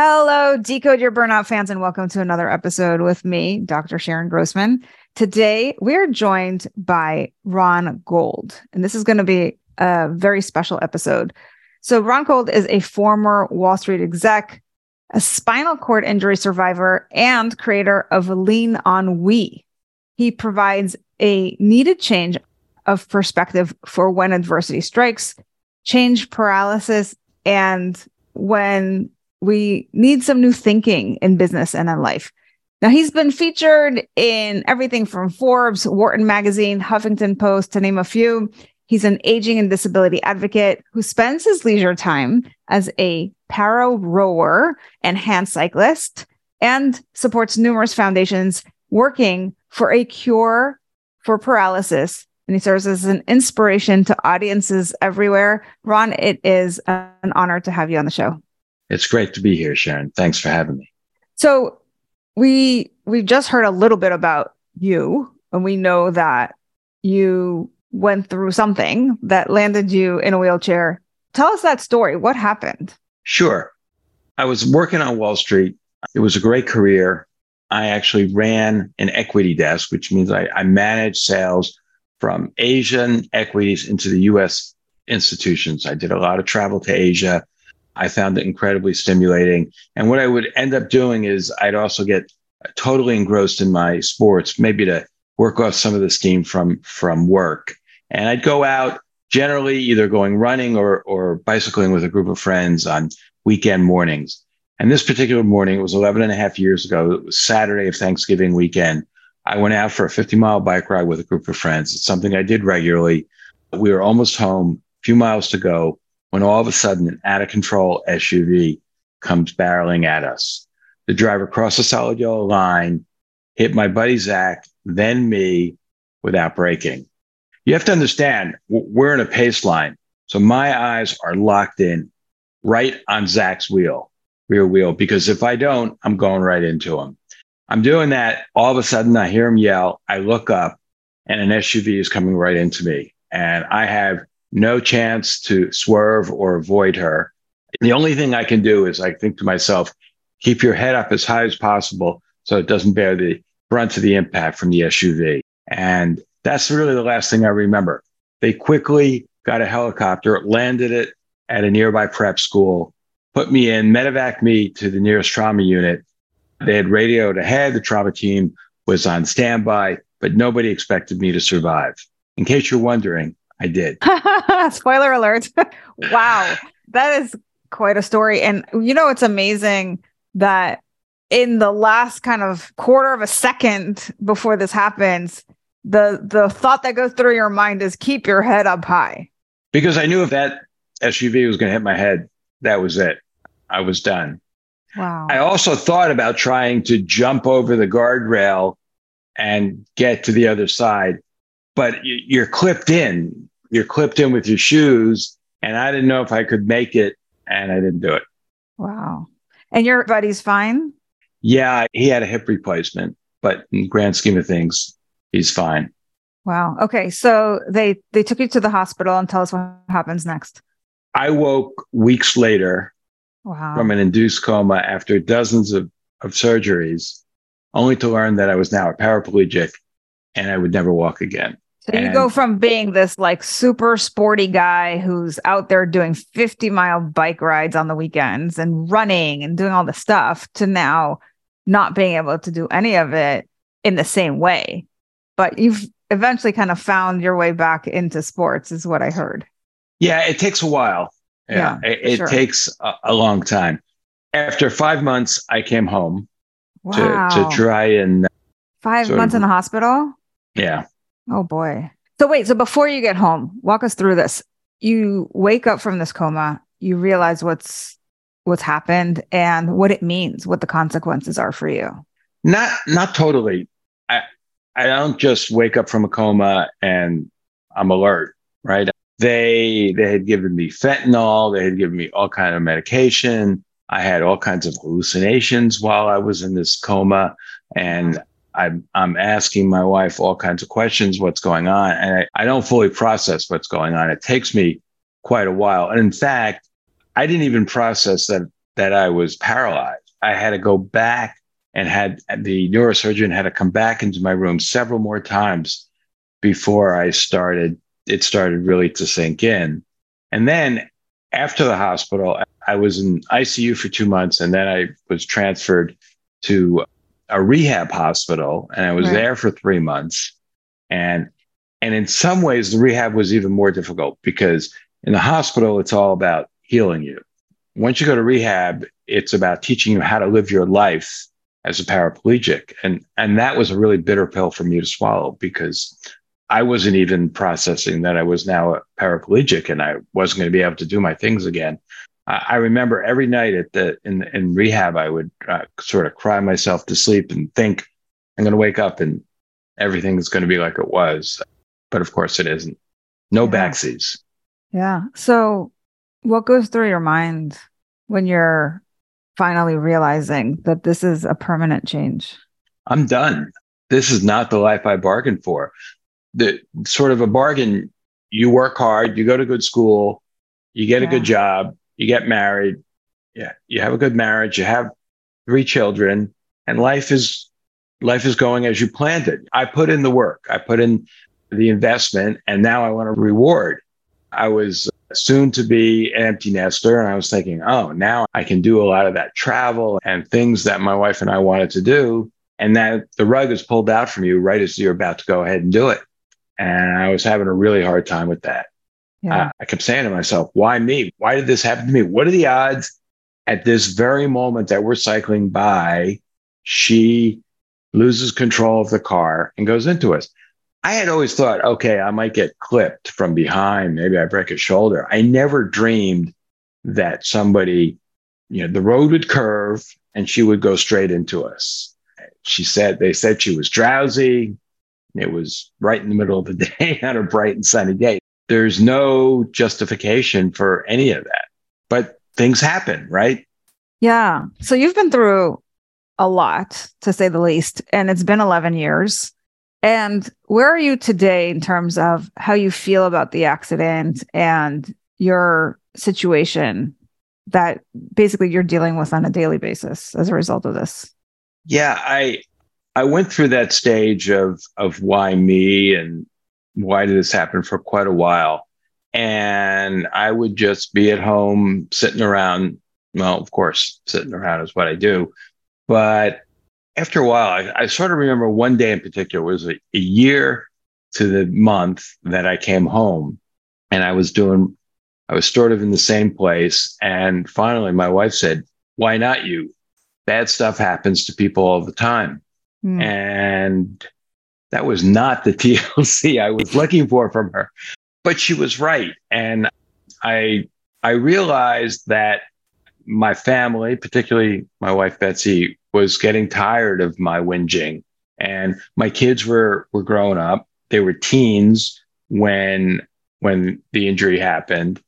Hello, Decode Your Burnout fans, and welcome to another episode with me, Dr. Sharon Grossman. Today, we're joined by Ron Gold, and this is going to be a very special episode. So Ron Gold is a former Wall Street exec, a spinal cord injury survivor, and creator of Lean on We. He provides a needed change of perspective for when adversity strikes, change paralysis, and when we need some new thinking in business and in life. Now, he's been featured in everything from Forbes, Wharton Magazine, Huffington Post, to name a few. He's an aging and disability advocate who spends his leisure time as a para-rower and hand cyclist, and supports numerous foundations working for a cure for paralysis. And he serves as an inspiration to audiences everywhere. Ron, it is an honor to have you on the show. It's great to be here, Sharon. Thanks for having me. So we just heard a little bit about you, and we know that you went through something that landed you in a wheelchair. Tell us that story. What happened? Sure. I was working on Wall Street. It was a great career. I actually ran an equity desk, which means I managed sales from Asian equities into the U.S. institutions. I did a lot of travel to Asia. I found it incredibly stimulating. And what I would end up doing is I'd also get totally engrossed in my sports, maybe to work off some of the steam from work. And I'd go out generally either going running or bicycling with a group of friends on weekend mornings. And this particular morning, it was 11 and a half years ago. It was Saturday of Thanksgiving weekend. I went out for a 50-mile bike ride with a group of friends. It's something I did regularly. We were almost home, a few miles to go, when all of a sudden an out-of-control SUV comes barreling at us. The driver crossed a solid yellow line, hit my buddy Zach, then me, without braking. You have to understand, we're in a pace line. So my eyes are locked in right on Zach's rear wheel, because if I don't, I'm going right into him. I'm doing that. All of a sudden, I hear him yell. I look up, and an SUV is coming right into me. And I have no chance to swerve or avoid her. The only thing I can do is I think to myself, keep your head up as high as possible so it doesn't bear the brunt of the impact from the SUV. And that's really the last thing I remember. They quickly got a helicopter, landed it at a nearby prep school, put me in, medevaced me to the nearest trauma unit. They had radioed ahead. The trauma team was on standby, but nobody expected me to survive. In case you're wondering, I did. Spoiler alert. Wow. That is quite a story. And you know, it's amazing that in the last kind of quarter of a second before this happens, the thought that goes through your mind is keep your head up high. Because I knew if that SUV was going to hit my head, that was it. I was done. Wow. I also thought about trying to jump over the guardrail and get to the other side, but you're clipped in. You're clipped in with your shoes, and I didn't know if I could make it, and I didn't do it. Wow. And your buddy's fine? Yeah, he had a hip replacement, but in the grand scheme of things, he's fine. Wow. Okay, so they took you to the hospital, and tell us what happens next. I woke weeks later from an induced coma after dozens of surgeries, only to learn that I was now a paraplegic, and I would never walk again. So you go from being this like super sporty guy who's out there doing 50-mile bike rides on the weekends and running and doing all the stuff to now not being able to do any of it in the same way. But you've eventually kind of found your way back into sports is what I heard. Yeah, it takes a while. It takes a long time. After 5 months, I came home to try and... 5 months in the hospital? Yeah. Oh, boy. So wait, so before you get home, walk us through this. You wake up from this coma, you realize what's happened and what it means, what the consequences are for you. Not totally. I don't just wake up from a coma and I'm alert, right? They had given me fentanyl. They had given me all kinds of medication. I had all kinds of hallucinations while I was in this coma. And I'm asking my wife all kinds of questions, what's going on? And I don't fully process what's going on. It takes me quite a while. And in fact, I didn't even process that I was paralyzed. I had to go back and the neurosurgeon had to come back into my room several more times before it started really to sink in. And then after the hospital, I was in ICU for 2 months, and then I was transferred to a rehab hospital, and I was there for 3 months. And in some ways, the rehab was even more difficult because in the hospital, it's all about healing you. Once you go to rehab, it's about teaching you how to live your life as a paraplegic. And that was a really bitter pill for me to swallow because I wasn't even processing that I was now a paraplegic and I wasn't going to be able to do my things again. I remember every night in rehab, I would sort of cry myself to sleep and think I'm going to wake up and everything's going to be like it was. But of course it isn't. No backseas. Yeah. So what goes through your mind when you're finally realizing that this is a permanent change? I'm done. This is not the life I bargained for. The sort of a bargain, you work hard, you go to good school, you get a good job, you get married, you have a good marriage, you have 3 children, and life is going as you planned it. I put in the work, I put in the investment, and now I want a reward. I was soon to be an empty nester, and I was thinking, oh, now I can do a lot of that travel and things that my wife and I wanted to do, and that the rug is pulled out from you right as you're about to go ahead and do it. And I was having a really hard time with that. Yeah. I kept saying to myself, why me? Why did this happen to me? What are the odds at this very moment that we're cycling by, she loses control of the car and goes into us? I had always thought, okay, I might get clipped from behind. Maybe I break a shoulder. I never dreamed that somebody, the road would curve and she would go straight into us. They said she was drowsy. It was right in the middle of the day on a bright and sunny day. There's no justification for any of that, but things happen, right? Yeah. So you've been through a lot, to say the least, and it's been 11 years. And where are you today in terms of how you feel about the accident and your situation that basically you're dealing with on a daily basis as a result of this? Yeah, I went through that stage of why me and why did this happen for quite a while. And I would just be at home sitting around. Well, of course, sitting around is what I do. But after a while, I sort of remember one day in particular, it was a year to the month that I came home, and I was sort of in the same place. And finally, my wife said, why not you? Bad stuff happens to people all the time. Mm. And that was not the TLC I was looking for from her, but she was right. And I realized that my family, particularly my wife, Betsy, was getting tired of my whinging, and my kids were growing up. They were teens when the injury happened,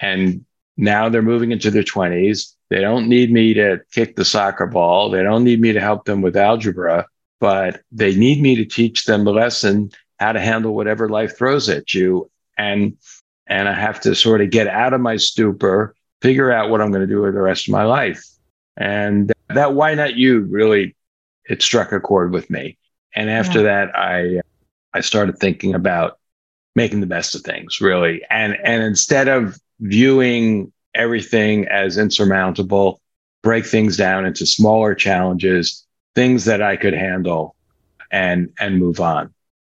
and now they're moving into their 20s. They don't need me to kick the soccer ball. They don't need me to help them with algebra, but they need me to teach them the lesson how to handle whatever life throws at you. And I have to sort of get out of my stupor, figure out what I'm going to do with the rest of my life. And that why not you really, it struck a chord with me. And after that, I started thinking about making the best of things, really. And instead of viewing everything as insurmountable, break things down into smaller challenges, things that I could handle, and move on.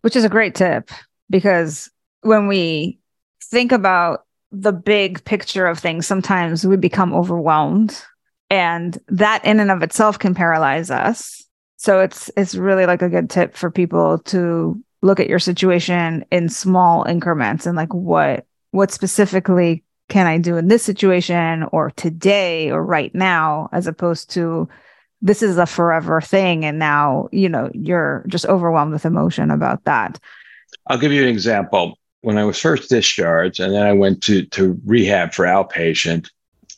Which is a great tip, because when we think about the big picture of things, sometimes we become overwhelmed, and that in and of itself can paralyze us. So it's really like a good tip for people to look at your situation in small increments and like, what specifically can I do in this situation or today or right now, as opposed to this is a forever thing. And now, you know, you're just overwhelmed with emotion about that. I'll give you an example. When I was first discharged and then I went to rehab for outpatient,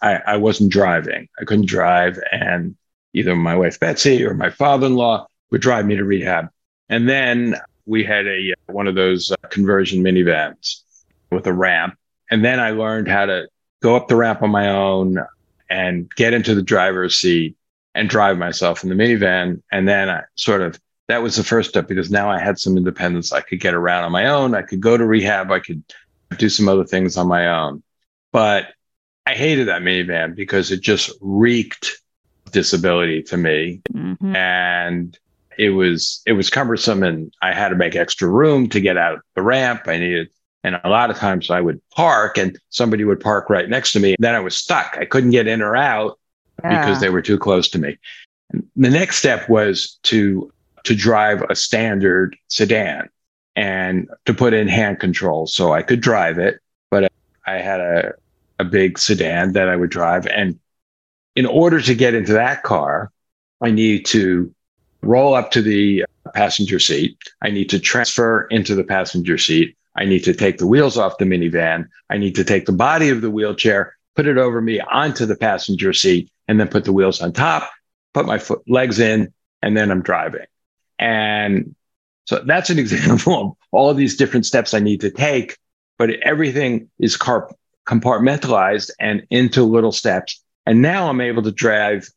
I wasn't driving. I couldn't drive. And either my wife, Betsy, or my father-in-law would drive me to rehab. And then we had one of those conversion minivans with a ramp. And then I learned how to go up the ramp on my own and get into the driver's seat and drive myself in the minivan. And then I that was the first step, because now I had some independence. I could get around on my own. I could go to rehab. I could do some other things on my own. But I hated that minivan because it just reeked disability to me. Mm-hmm. And it was cumbersome, and I had to make extra room to get out the ramp. And a lot of times I would park and somebody would park right next to me. Then I was stuck. I couldn't get in or out because they were too close to me. And the next step was to drive a standard sedan and to put in hand controls so I could drive it. But I had a big sedan that I would drive. And in order to get into that car, I need to roll up to the passenger seat. I need to transfer into the passenger seat. I need to take the wheels off the minivan. I need to take the body of the wheelchair, put it over me onto the passenger seat, and then put the wheels on top, put my legs in, and then I'm driving. And so that's an example of all of these different steps I need to take, but everything is compartmentalized and into little steps. And now I'm able to drive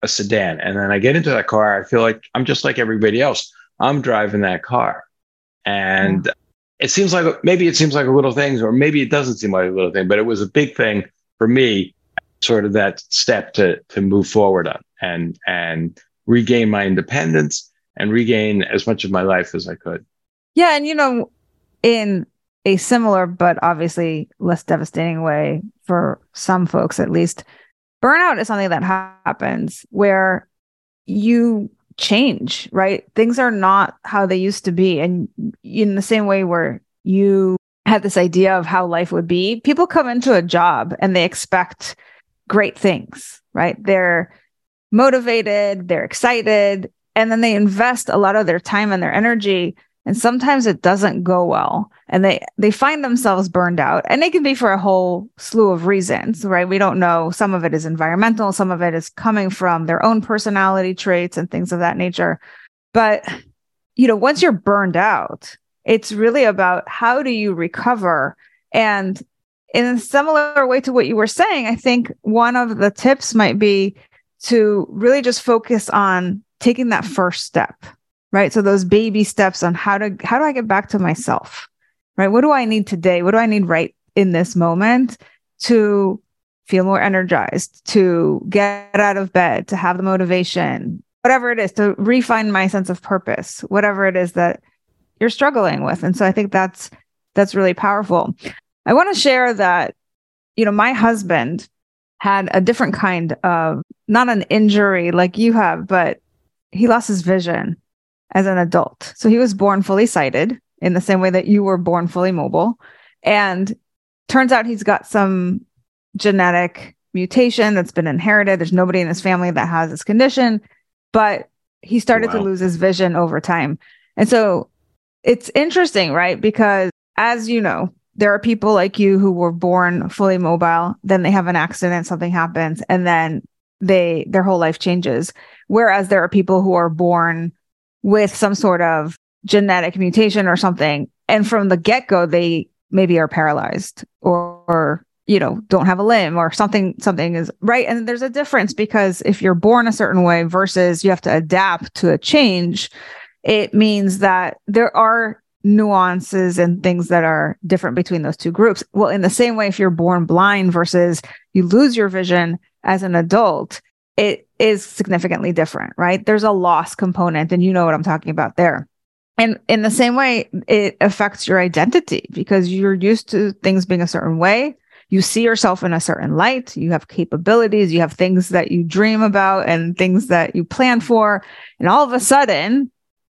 a sedan. And then I get into that car. I feel like I'm just like everybody else. I'm driving that car. And it seems like, maybe it seems like a little thing, or maybe it doesn't seem like a little thing, but it was a big thing for me, sort of that step to move forward on and regain my independence and regain as much of my life as I could. Yeah. And, you know, in a similar, but obviously less devastating way for some folks, at least, burnout is something that happens where you change, right? Things are not how they used to be. And in the same way where you had this idea of how life would be, people come into a job and they expect great things, right? They're motivated, they're excited, and then they invest a lot of their time and their energy, and sometimes it doesn't go well. And they find themselves burned out. And it can be for a whole slew of reasons, right? We don't know. Some of it is environmental. Some of it is coming from their own personality traits and things of that nature. But, you know, once you're burned out, it's really about how do you recover? And in a similar way to what you were saying, I think one of the tips might be to really just focus on taking that first step, right? So those baby steps on how do I get back to myself, right? What do I need today? What do I need right in this moment to feel more energized, to get out of bed, to have the motivation, whatever it is, to refine my sense of purpose, whatever it is that you're struggling with. And so I think that's really powerful. I want to share that, you know, my husband had a different kind of, not an injury like you have, but he lost his vision as an adult. So he was born fully sighted in the same way that you were born fully mobile. And turns out he's got some genetic mutation that's been inherited. There's nobody in his family that has this condition, but he started to lose his vision over time. And so it's interesting, right? Because as you know, there are people like you who were born fully mobile, then they have an accident, something happens, and then their whole life changes. Whereas there are people who are born with some sort of genetic mutation or something, and from the get-go, they maybe are paralyzed or you know, don't have a limb or something is right. And there's a difference, because if you're born a certain way versus you have to adapt to a change, it means that there are nuances and things that are different between those two groups. Well, in the same way, if you're born blind versus you lose your vision as an adult, it is significantly different, right? There's a loss component, and you know what I'm talking about there. And in the same way, it affects your identity because you're used to things being a certain way. You see yourself in a certain light. You have capabilities. You have things that you dream about and things that you plan for. And all of a sudden,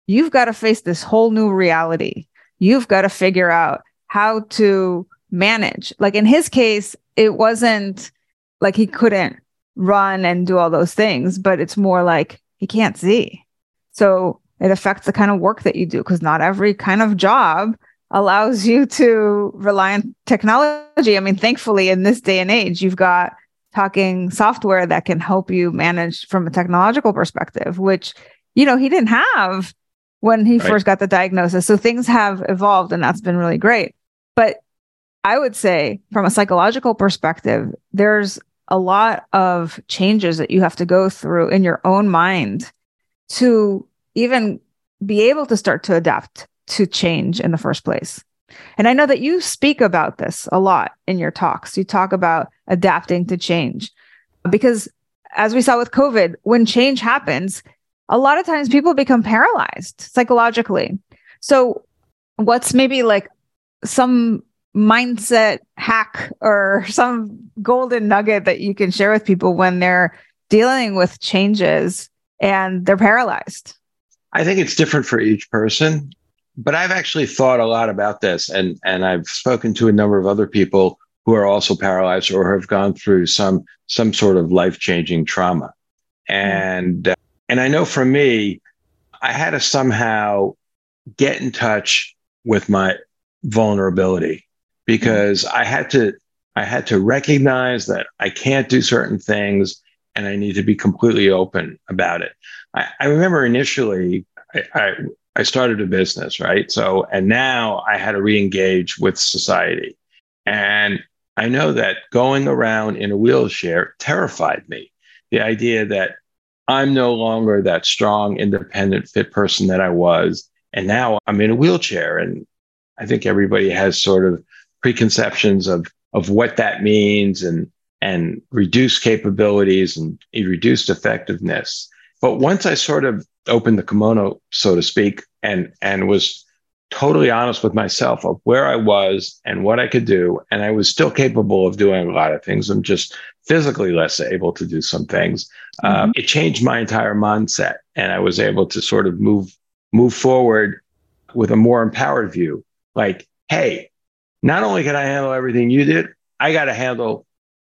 you've got to face this whole new reality. You've got to figure out how to manage. Like in his case, it wasn't like he couldn't run and do all those things, but it's more like he can't see. So it affects the kind of work that you do because not every kind of job allows you to rely on technology. I mean, thankfully, in this day and age, you've got talking software that can help you manage from a technological perspective, which, you know, he didn't have when he first got the diagnosis. So things have evolved, and that's been really great. But I would say from a psychological perspective, there's a lot of changes that you have to go through in your own mind to even be able to start to adapt to change in the first place. And I know that you speak about this a lot in your talks. You talk about adapting to change because as we saw with COVID, when change happens, a lot of times people become paralyzed psychologically. So what's maybe like some mindset hack or some golden nugget that you can share with people when they're dealing with changes and they're paralyzed? I think it's different for each person, but I've actually thought a lot about this, and I've spoken to a number of other people who are also paralyzed or have gone through some sort of life-changing trauma. And I know for me, I had to somehow get in touch with my vulnerability because I had to recognize that I can't do certain things and I need to be completely open about it. I remember initially I started a business, right? So, and now I had to re-engage with society. And I know that going around in a wheelchair terrified me. The idea that I'm no longer that strong, independent, fit person that I was. And now I'm in a wheelchair. And I think everybody has sort of preconceptions of what that means and reduced capabilities and reduced effectiveness. But once I sort of opened the kimono, so to speak, and was totally honest with myself of where I was and what I could do, and I was still capable of doing a lot of things. I'm just physically less able to do some things. It changed my entire mindset, and I was able to sort of move forward with a more empowered view. Like, hey, not only can I handle everything you did, I got to handle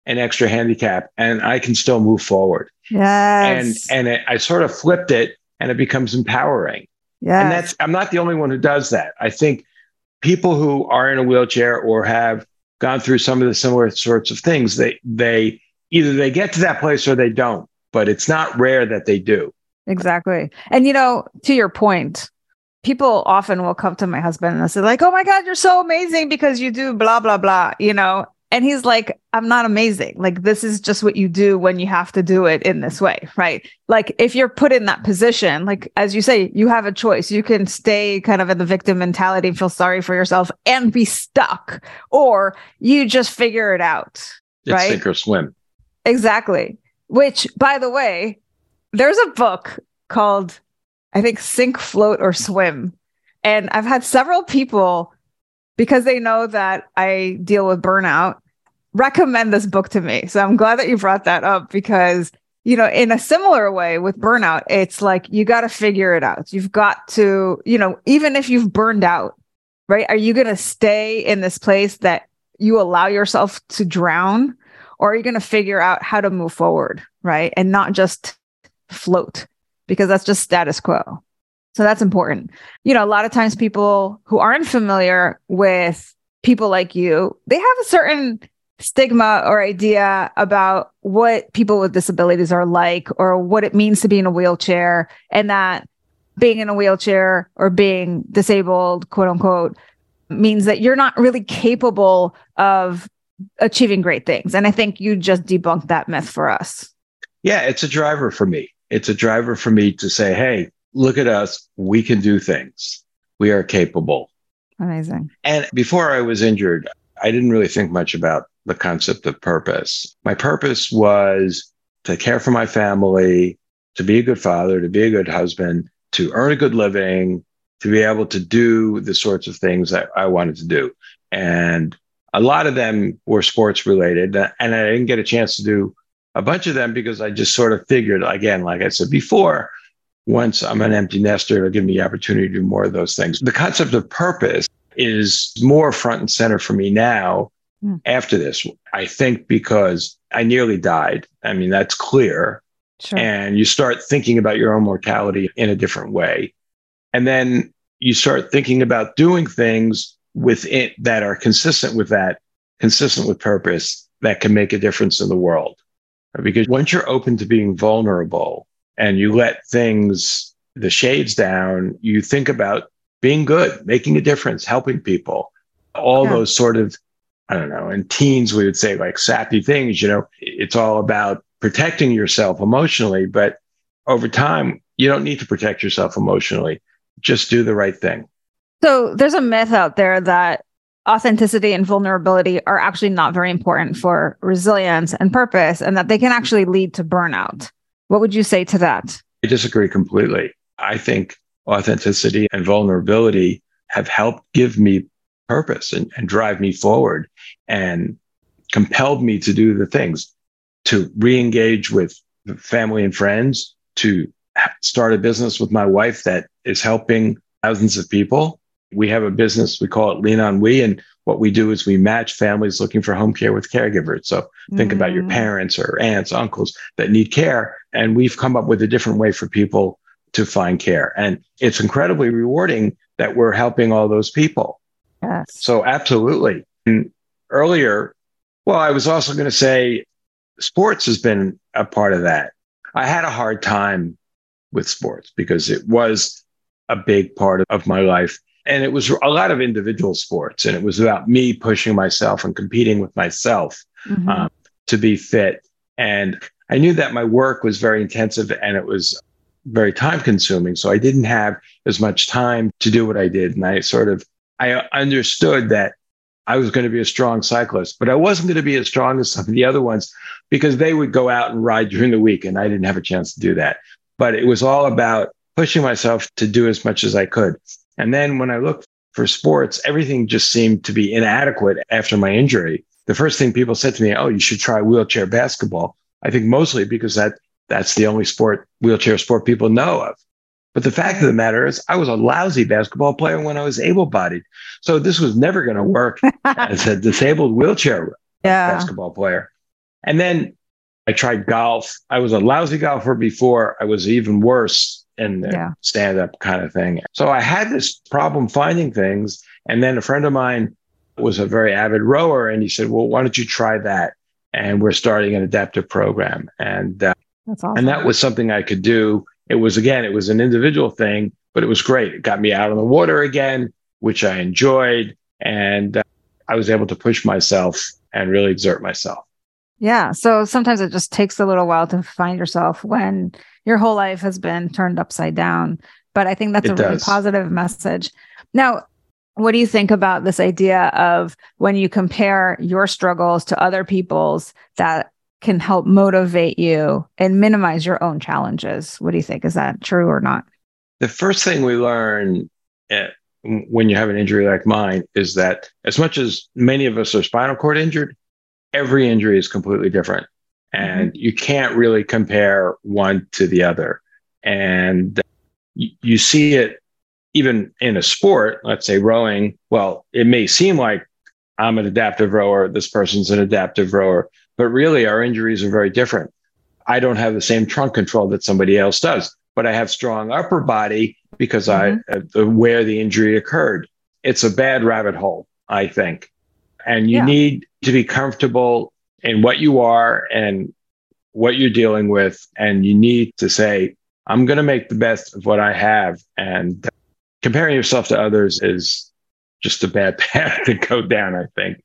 an extra handicap, and I can still move forward. Yes, and I sort of flipped it, and it becomes empowering. Yeah, and I'm not the only one who does that. I think people who are in a wheelchair or have gone through some of the similar sorts of things, they either they get to that place or they don't, but it's not rare that they do. Exactly. And you know, to your point, people often will come to my husband and they'll say like, oh my God, you're so amazing because you do blah, blah, blah, you know? And he's like, I'm not amazing. Like, this is just what you do when you have to do it in this way, right? Like, if you're put in that position, like, as you say, you have a choice. You can stay kind of in the victim mentality and feel sorry for yourself and be stuck, or you just figure it out, right? It's sink or swim. Exactly. Which, by the way, there's a book called, I think, Sink, Float, or Swim. And I've had several people, because they know that I deal with burnout, recommend this book to me. So I'm glad that you brought that up because, you know, in a similar way with burnout, it's like, you got to figure it out. You've got to, you know, even if you've burned out, right? Are you going to stay in this place that you allow yourself to drown, or are you going to figure out how to move forward, right? And not just float, because that's just status quo. So that's important. You know, a lot of times people who aren't familiar with people like you, they have a certain stigma or idea about what people with disabilities are like, or what it means to be in a wheelchair, and that being in a wheelchair or being disabled, quote unquote, means that you're not really capable of achieving great things. And I think you just debunked that myth for us. Yeah, it's a driver for me. It's a driver for me to say, hey, look at us. We can do things. We are capable. Amazing. And before I was injured, I didn't really think much about the concept of purpose. My purpose was to care for my family, to be a good father, to be a good husband, to earn a good living, to be able to do the sorts of things that I wanted to do. And a lot of them were sports related. And I didn't get a chance to do a bunch of them because I just sort of figured, again, like I said before, once I'm an empty nester, it'll give me the opportunity to do more of those things. The concept of purpose is more front and center for me now after this, I think, because I nearly died. I mean, that's clear. Sure. And you start thinking about your own mortality in a different way. And then you start thinking about doing things with it that are consistent with that, consistent with purpose, that can make a difference in the world. Because once you're open to being vulnerable and you let things, the shades down, you think about being good, making a difference, helping people, all those sort of, I don't know, in teens, we would say like sappy things, you know, it's all about protecting yourself emotionally, but over time, you don't need to protect yourself emotionally. Just do the right thing. So there's a myth out there that authenticity and vulnerability are actually not very important for resilience and purpose, and that they can actually lead to burnout. What would you say to that? I disagree completely. I think authenticity and vulnerability have helped give me purpose and drive me forward and compelled me to do the things, to re-engage with family and friends, to start a business with my wife that is helping thousands of people. We have a business, we call it Lean on We, and what we do is we match families looking for home care with caregivers. So think about your parents or aunts, uncles that need care. And we've come up with a different way for people to find care. And it's incredibly rewarding that we're helping all those people. Yes. So absolutely. And earlier, well, I was also going to say sports has been a part of that. I had a hard time with sports because it was a big part of my life. And it was a lot of individual sports, and it was about me pushing myself and competing with myself to be fit. And I knew that my work was very intensive and it was very time consuming. So I didn't have as much time to do what I did. And I understood that I was going to be a strong cyclist, but I wasn't going to be as strong as some of the other ones because they would go out and ride during the week. And I didn't have a chance to do that. But it was all about pushing myself to do as much as I could. And then when I looked for sports, everything just seemed to be inadequate after my injury. The first thing people said to me, oh, you should try wheelchair basketball. I think mostly because that's the only sport, wheelchair sport, people know of. But the fact of the matter is I was a lousy basketball player when I was able-bodied. So this was never going to work as a disabled wheelchair basketball player. And then I tried golf. I was a lousy golfer before. I was even worse. And stand-up kind of thing. So I had this problem finding things. And then a friend of mine was a very avid rower. And he said, well, why don't you try that? And we're starting an adaptive program. And that's awesome. And that was something I could do. It was, again, it was an individual thing, but it was great. It got me out on the water again, which I enjoyed. And I was able to push myself and really exert myself. Yeah. So sometimes it just takes a little while to find yourself when your whole life has been turned upside down. But I think that's a really positive message. Now, what do you think about this idea of when you compare your struggles to other people's that can help motivate you and minimize your own challenges? What do you think? Is that true or not? The first thing we learn when you have an injury like mine is that as much as many of us are spinal cord injured, every injury is completely different, and you can't really compare one to the other. And you see it even in a sport, let's say rowing. Well, it may seem like I'm an adaptive rower, this person's an adaptive rower, but really our injuries are very different. I don't have the same trunk control that somebody else does, but I have strong upper body because where the injury occurred. It's a bad rabbit hole, I think. And you need to be comfortable in what you are and what you're dealing with. And you need to say, I'm going to make the best of what I have. And comparing yourself to others is just a bad path to go down, I think.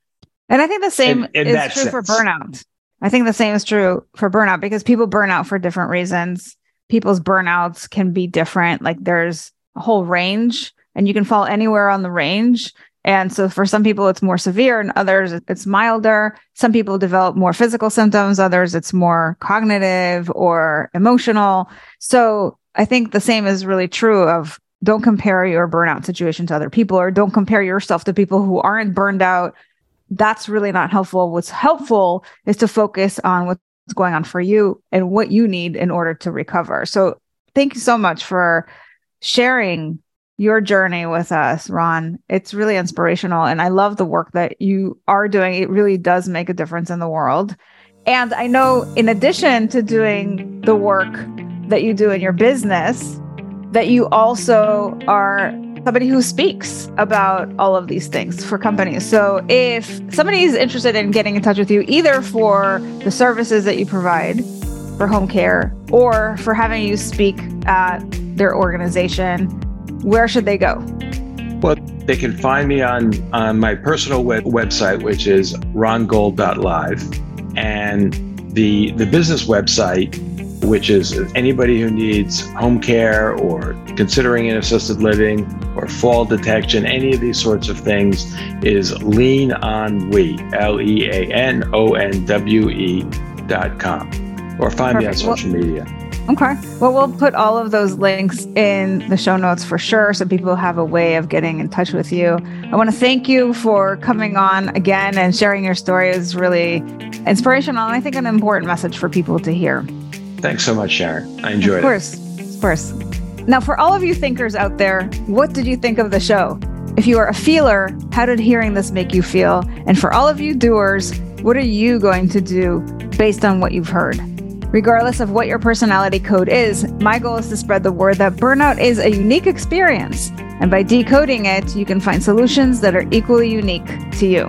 And I think the same is true for burnout. I think the same is true for burnout because people burn out for different reasons. People's burnouts can be different. Like there's a whole range and you can fall anywhere on the range. And so for some people, it's more severe and others, it's milder. Some people develop more physical symptoms, others it's more cognitive or emotional. So I think the same is really true of don't compare your burnout situation to other people, or don't compare yourself to people who aren't burned out. That's really not helpful. What's helpful is to focus on what's going on for you and what you need in order to recover. So thank you so much for sharing your journey with us, Ron. It's really inspirational. And I love the work that you are doing. It really does make a difference in the world. And I know in addition to doing the work that you do in your business, that you also are somebody who speaks about all of these things for companies. So if somebody is interested in getting in touch with you, either for the services that you provide for home care or for having you speak at their organization, where should they go? Well, they can find me on my personal website, which is rongold.live. And the business website, which is anybody who needs home care or considering an assisted living or fall detection, any of these sorts of things, is Lean on We, LeanOnWe.com. Or find me on social media. Okay. Well, we'll put all of those links in the show notes for sure, so people have a way of getting in touch with you. I want to thank you for coming on again and sharing your story. It's really inspirational and I think an important message for people to hear. Thanks so much, Sharon. I enjoyed it. Of course. Now, for all of you thinkers out there, what did you think of the show? If you are a feeler, how did hearing this make you feel? And for all of you doers, what are you going to do based on what you've heard? Regardless of what your personality code is, my goal is to spread the word that burnout is a unique experience. And by decoding it, you can find solutions that are equally unique to you.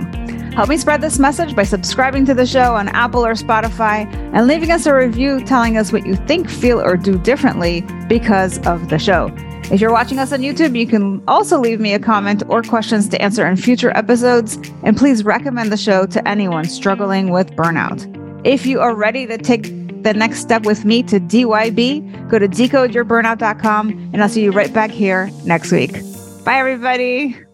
Help me spread this message by subscribing to the show on Apple or Spotify and leaving us a review telling us what you think, feel, or do differently because of the show. If you're watching us on YouTube, you can also leave me a comment or questions to answer in future episodes. And please recommend the show to anyone struggling with burnout. If you are ready to take the next step with me to DYB, go to decodeyourburnout.com and I'll see you right back here next week. Bye, everybody.